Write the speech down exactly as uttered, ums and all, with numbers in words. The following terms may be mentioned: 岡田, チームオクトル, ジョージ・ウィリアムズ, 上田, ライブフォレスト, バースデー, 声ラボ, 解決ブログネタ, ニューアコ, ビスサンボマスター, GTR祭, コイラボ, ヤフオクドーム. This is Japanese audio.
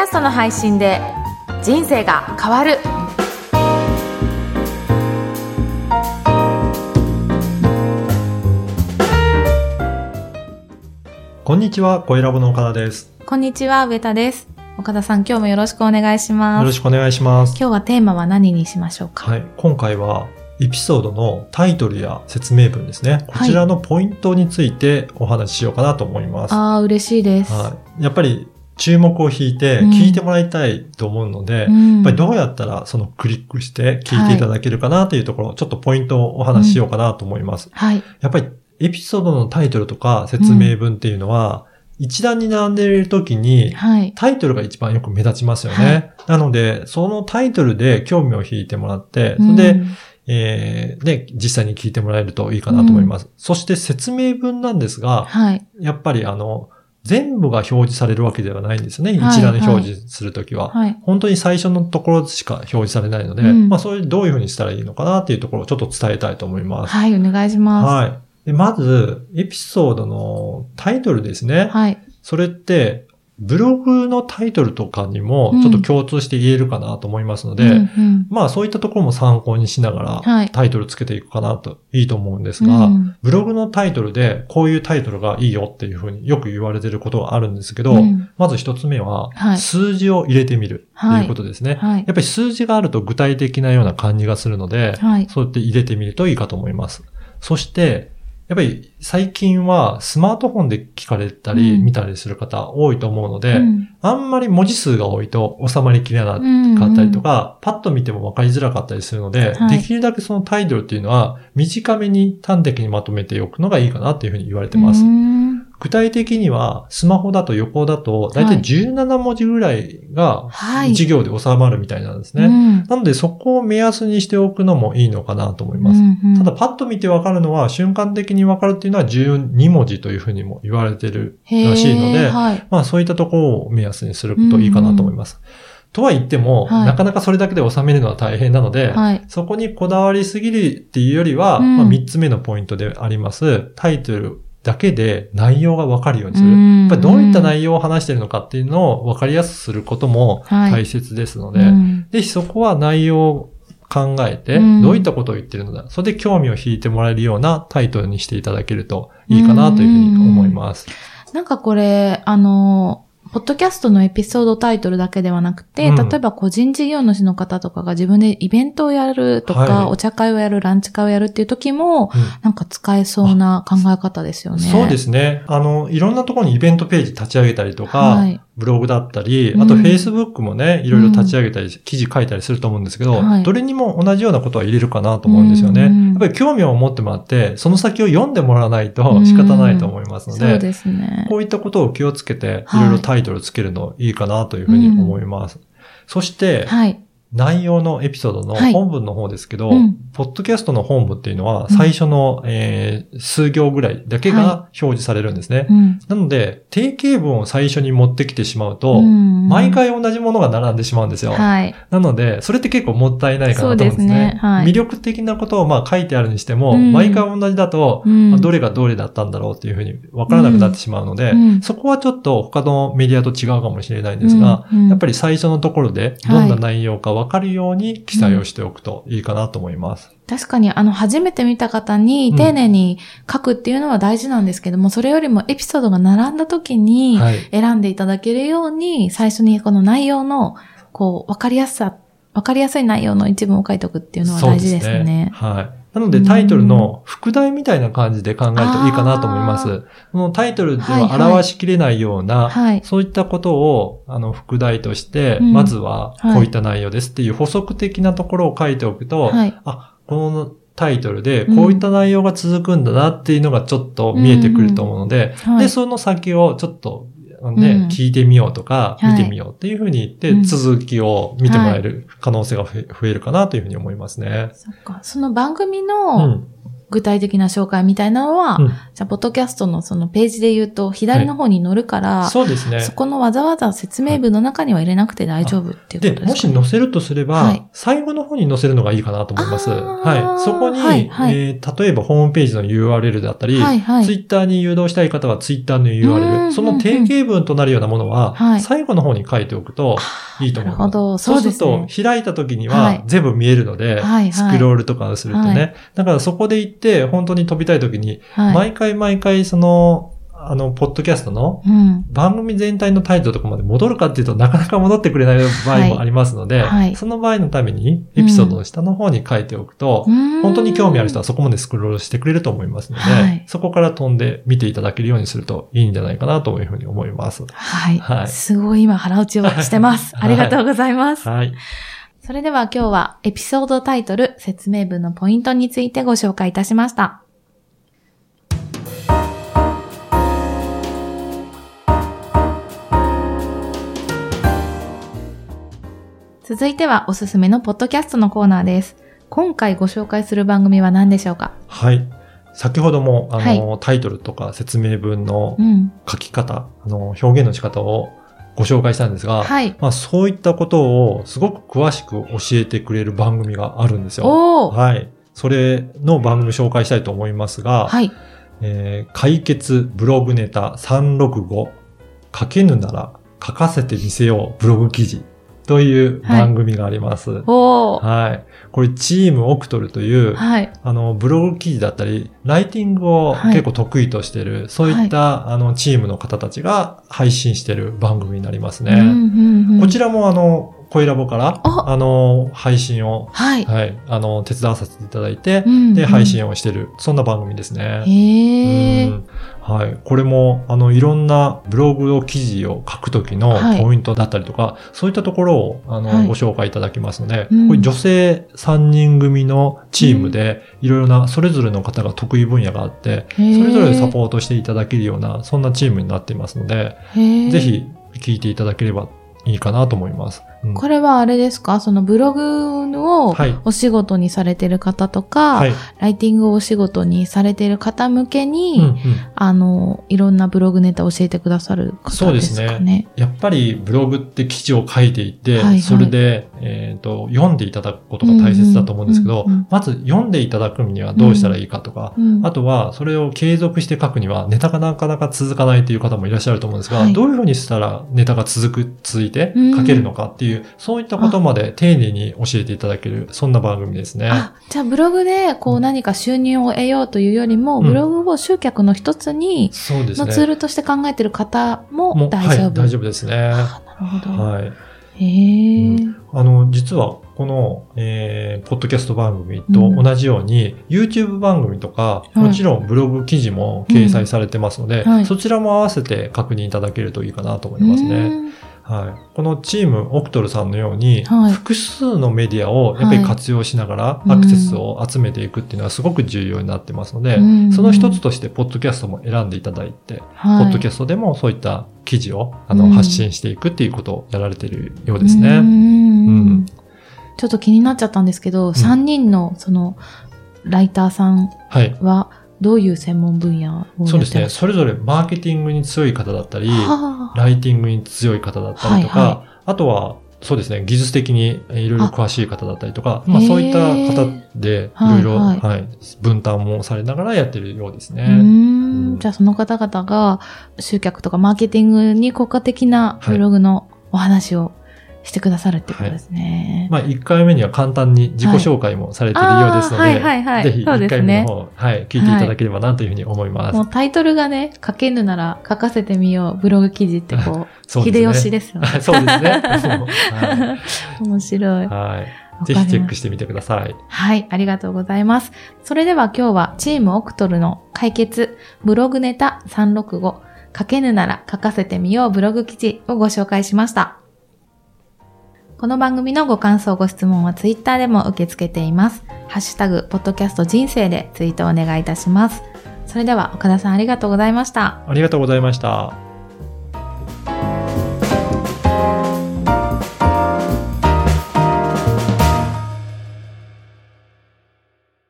キャストの配信で人生が変わる。こんにちは、声ラボの岡田です。こんにちは、上田です。岡田さん、今日もよろしくお願いします。よろしくお願いします。今日はテーマは何にしましょうか？はい、今回はエピソードのタイトルや説明文ですね、こちらのポイントについてお話ししようかなと思います。はい、ああ、嬉しいです。はい、やっぱり注目を引いて聞いてもらいたいと思うので、うん、やっぱりどうやったらそのクリックして聞いていただけるかなというところ、はい、ちょっとポイントをお話ししようかなと思います。うん、はい、やっぱりエピソードのタイトルとか説明文っていうのは、うん、一段に並んでいるときに、はい、タイトルが一番よく目立ちますよね。はい、なのでそのタイトルで興味を引いてもらって、それで、うんえー、で、実際に聞いてもらえるといいかなと思います。うん、そして説明文なんですが、はい、やっぱりあの、全部が表示されるわけではないんですね。はいはい、一覧で表示するときは、はい。本当に最初のところしか表示されないので、うん、まあそういう、どういうふうにしたらいいのかなっていうところをちょっと伝えたいと思います。はい、お願いします。はい。で、まず、エピソードのタイトルですね。はい。それって、ブログのタイトルとかにもちょっと共通して言えるかなと思いますので、うんうんうん、まあそういったところも参考にしながらタイトルつけていくかなと、はい、いいと思うんですが、うん、ブログのタイトルでこういうタイトルがいいよっていうふうによく言われてることがあるんですけど、うん、まず一つ目は数字を入れてみるということですね、はいはい。やっぱり数字があると具体的なような感じがするので、はい、そうやって入れてみるといいかと思います。そしてやっぱり最近はスマートフォンで聞かれたり見たりする方多いと思うので、うん、あんまり文字数が多いと収まりきれなかったりとか、うんうん、パッと見ても分かりづらかったりするので、はい、できるだけそのタイトルっていうのは短めに端的にまとめておくのがいいかなっていうふうに言われてます。うん、具体的にはスマホだと横だとだいたいじゅうななもじぐらいが一行で収まるみたいなんですね。はいはい、うん、なのでそこを目安にしておくのもいいのかなと思います。うんうん、ただパッと見てわかるのは瞬間的にわかるっていうのはじゅうにもじというふうにも言われてるらしいので、はい、まあそういったところを目安にするといいかなと思います。うんうん、とは言っても、はい、なかなかそれだけで収めるのは大変なので、はい、そこにこだわりすぎるっていうよりは、うんまあ、みっつめのポイントでありますタイトルだけで内容がわかるようにする。やっぱりどういった内容を話しているのかっていうのをわかりやすくすることも大切ですので、はいうん、ぜひそこは内容を考えて、どういったことを言ってるのだ、うん、それで興味を引いてもらえるようなタイトルにしていただけるといいかなというふうに思います。うん、なんかこれ、あの、ポッドキャストのエピソードタイトルだけではなくて、うん、例えば個人事業主の方とかが自分でイベントをやるとか、はい、お茶会をやる、ランチ会をやるっていう時も、うん、なんか使えそうな考え方ですよね。そうですね。あの、いろんなところにイベントページ立ち上げたりとか、はい、ブログだったり、あと Facebook もね、うん、いろいろ立ち上げたり、うん、記事書いたりすると思うんですけど、はい、どれにも同じようなことは入れるかなと思うんですよね。うん、やっぱり興味を持ってもらって、その先を読んでもらわないと仕方ないと思いますので、うん、そうですね。こういったことを気をつけて、いろいろタイトルタイトルつけるのいいかなというふうに思います。うん、そして、はい、内容のエピソードの本文の方ですけど、はいうん、ポッドキャストの本文っていうのは最初の、うんえー、数行ぐらいだけが表示されるんですね。はいうん、なので定型文を最初に持ってきてしまうと、うん、毎回同じものが並んでしまうんですよ。はい、なのでそれって結構もったいないかなと思うんですね。そうですね。はい、魅力的なことをまあ書いてあるにしても、うん、毎回同じだと、うんまあ、どれがどれだったんだろうっていうふうに分からなくなってしまうので、うんうん、そこはちょっと他のメディアと違うかもしれないんですが、うんうん、やっぱり最初のところでどんな内容か分かるように記載をしておくといいかなと思います。うん、確かにあの初めて見た方に丁寧に書くっていうのは大事なんですけども、うん、それよりもエピソードが並んだ時に選んでいただけるように、はい、最初にこの内容のこう分かりやすさ、分かりやすい内容の一文を書いておくっていうのは大事ですね。そうですね。はい。なのでタイトルの副題みたいな感じで考えるといいかなと思います。このタイトルでは表しきれないような、はいはい、そういったことをあの副題として、うん、まずはこういった内容ですっていう補足的なところを書いておくと、はい、あ、このタイトルでこういった内容が続くんだなっていうのがちょっと見えてくると思うので、うんうんはい、で、その先をちょっとね、うん、聞いてみようとか、見てみようっていうふうに言って、続きを見てもらえる可能性が増えるかなというふうに思いますね。うんはい、そっか。その番組の、うん具体的な紹介みたいなのは、うん、じゃあポッドキャストのそのページで言うと左の方に載るから、はい、そうですね。そこのわざわざ説明文の中には入れなくて大丈夫っていうことですかね。で、もし載せるとすれば、はい、最後の方に載せるのがいいかなと思います。はい。そこに、はいはい、えー、例えばホームページの ユーアールエル だったり、はいはい、ツイッターに誘導したい方はツイッターの ユーアールエル、 その定型文となるようなものは、はい、最後の方に書いておくといいと思います。なるほど。そうですね。そうすると開いた時には全部見えるので、はいはい、スクロールとかするとね、はい、だからそこで行って本当に飛びたい時に、はい、毎回毎回そのあのポッドキャストの番組全体のタイトルとかまで戻るかっていうとなかなか戻ってくれない場合もありますので、はいはい、その場合のためにエピソードの下の方に書いておくと、うん、本当に興味ある人はそこまでスクロールしてくれると思いますので、はい、そこから飛んで見ていただけるようにするといいんじゃないかなというふうに思います。はい。はい、すごい今腹落ちをしてます。ありがとうございます。はい。はい、それでは今日はエピソードタイトル、説明文のポイントについてご紹介いたしました。続いてはおすすめのポッドキャストのコーナーです。今回ご紹介する番組は何でしょうか？はい。先ほどもあの、はい、タイトルとか説明文の書き方、うん、あの表現の仕方をご紹介したんですが、はい、まあ、そういったことをすごく詳しく教えてくれる番組があるんですよ。おー。はい。それの番組紹介したいと思いますが、はい。えー、解決ブログネタさんろくご書けぬなら書かせてみせようブログ記事という番組があります。はい。おー。はい。これチームオクトルという、はい、あのブログ記事だったりライティングを結構得意としている、はい、そういった、はい、あのチームの方たちが配信している番組になりますね。うんうんうん、こちらもあのコイラボからあの配信を、はいはい、あの手伝わさせていただいて、うんうん、で配信をしているそんな番組ですね。へー。うん、はい、これもあのいろんなブログの記事を書くときのポイントだったりとか、はい、そういったところをあの、はい、ご紹介いただきますので、うん、これ女性さんにん組のチームでいろいろなそれぞれの方が得意分野があって、うん、それぞれサポートしていただけるようなそんなチームになっていますので、ぜひ聞いていただければいいかなと思います。うん、これはあれですか？そのブログをお仕事にされている方とか、はい、ライティングをお仕事にされている方向けに、うんうん、あの、いろんなブログネタを教えてくださる方ですかね。そうですね。やっぱりブログって記事を書いていて、はいはい、それで、えーと、読んでいただくことが大切だと思うんですけど、うんうんうんうん、まず読んでいただくにはどうしたらいいかとか、うんうん、あとはそれを継続して書くにはネタがなかなか続かないという方もいらっしゃると思うんですが、はい、どういうふうにしたらネタが続く、続いて書けるのかっていう、うんそういったことまで丁寧に教えていただけるそんな番組ですね。あ、じゃあブログでこう何か収入を得ようというよりも、うん、ブログを集客の一つに、そうですね、のツールとして考えている方も大丈夫、はい、大丈夫ですね。あ、なるほど。はい。へー。うん、あの実はこの、えー、ポッドキャスト番組と同じように、うん、YouTube 番組とか、はい、もちろんブログ記事も掲載されてますので、うんはい、そちらも合わせて確認いただけるといいかなと思いますね。はい、このチームオクトルさんのように、はい、複数のメディアをやっぱり活用しながらアクセスを集めていくっていうのはすごく重要になってますので、うん、その一つとしてポッドキャストも選んでいただいて、はい、ポッドキャストでもそういった記事をあの、うん、発信していくっていうことをやられているようですね。うん、うん、ちょっと気になっちゃったんですけど、うん、さんにんのそのライターさんは、はいどういう専門分野をやってますか？そうですね。それぞれマーケティングに強い方だったり、ライティングに強い方だったりとか、はいはい、あとは、そうですね、技術的にいろいろ詳しい方だったりとか、まあそういった方でいろいろ、はいはいはい、分担もされながらやってるようですね。うーんうん、じゃあその方々が集客とかマーケティングに効果的なブログのお話を、はいしてくださるってことですね。はい、まあいっかいめには簡単に自己紹介もされているようですので、はいはいはいはい、ぜひいっかいめの方、ねはい、聞いていただければなというふうに思います。はい、もうタイトルがね、書けぬなら書かせてみようブログ記事ってこう、うね、秀吉ですよね。そうですね。はい、面白い。はい、ぜひチェックしてみてください。はい、ありがとうございます。それでは今日はチームオクトルの解決ブログネタさんろくご書けぬなら書かせてみようブログ記事をご紹介しました。この番組のご感想、ご質問はツイッターでも受け付けています。ハッシュタグ、ポッドキャスト人生でツイートをお願いいたします。それでは岡田さんありがとうございました。ありがとうございました。